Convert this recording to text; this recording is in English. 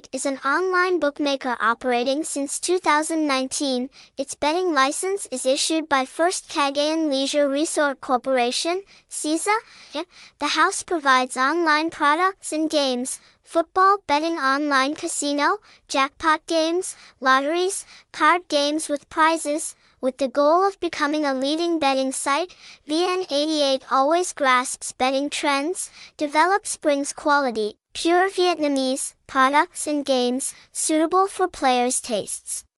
VN88 is an online bookmaker operating since 2019. Its betting license is issued by First Cagayan Leisure Resort Corporation, CEZA. The house provides online products and games, football betting, online casino, jackpot games, lotteries, card games with prizes. With the goal of becoming a leading betting site, VN88 always grasps betting trends, develops brings quality, pure Vietnamese products and games, suitable for players' tastes.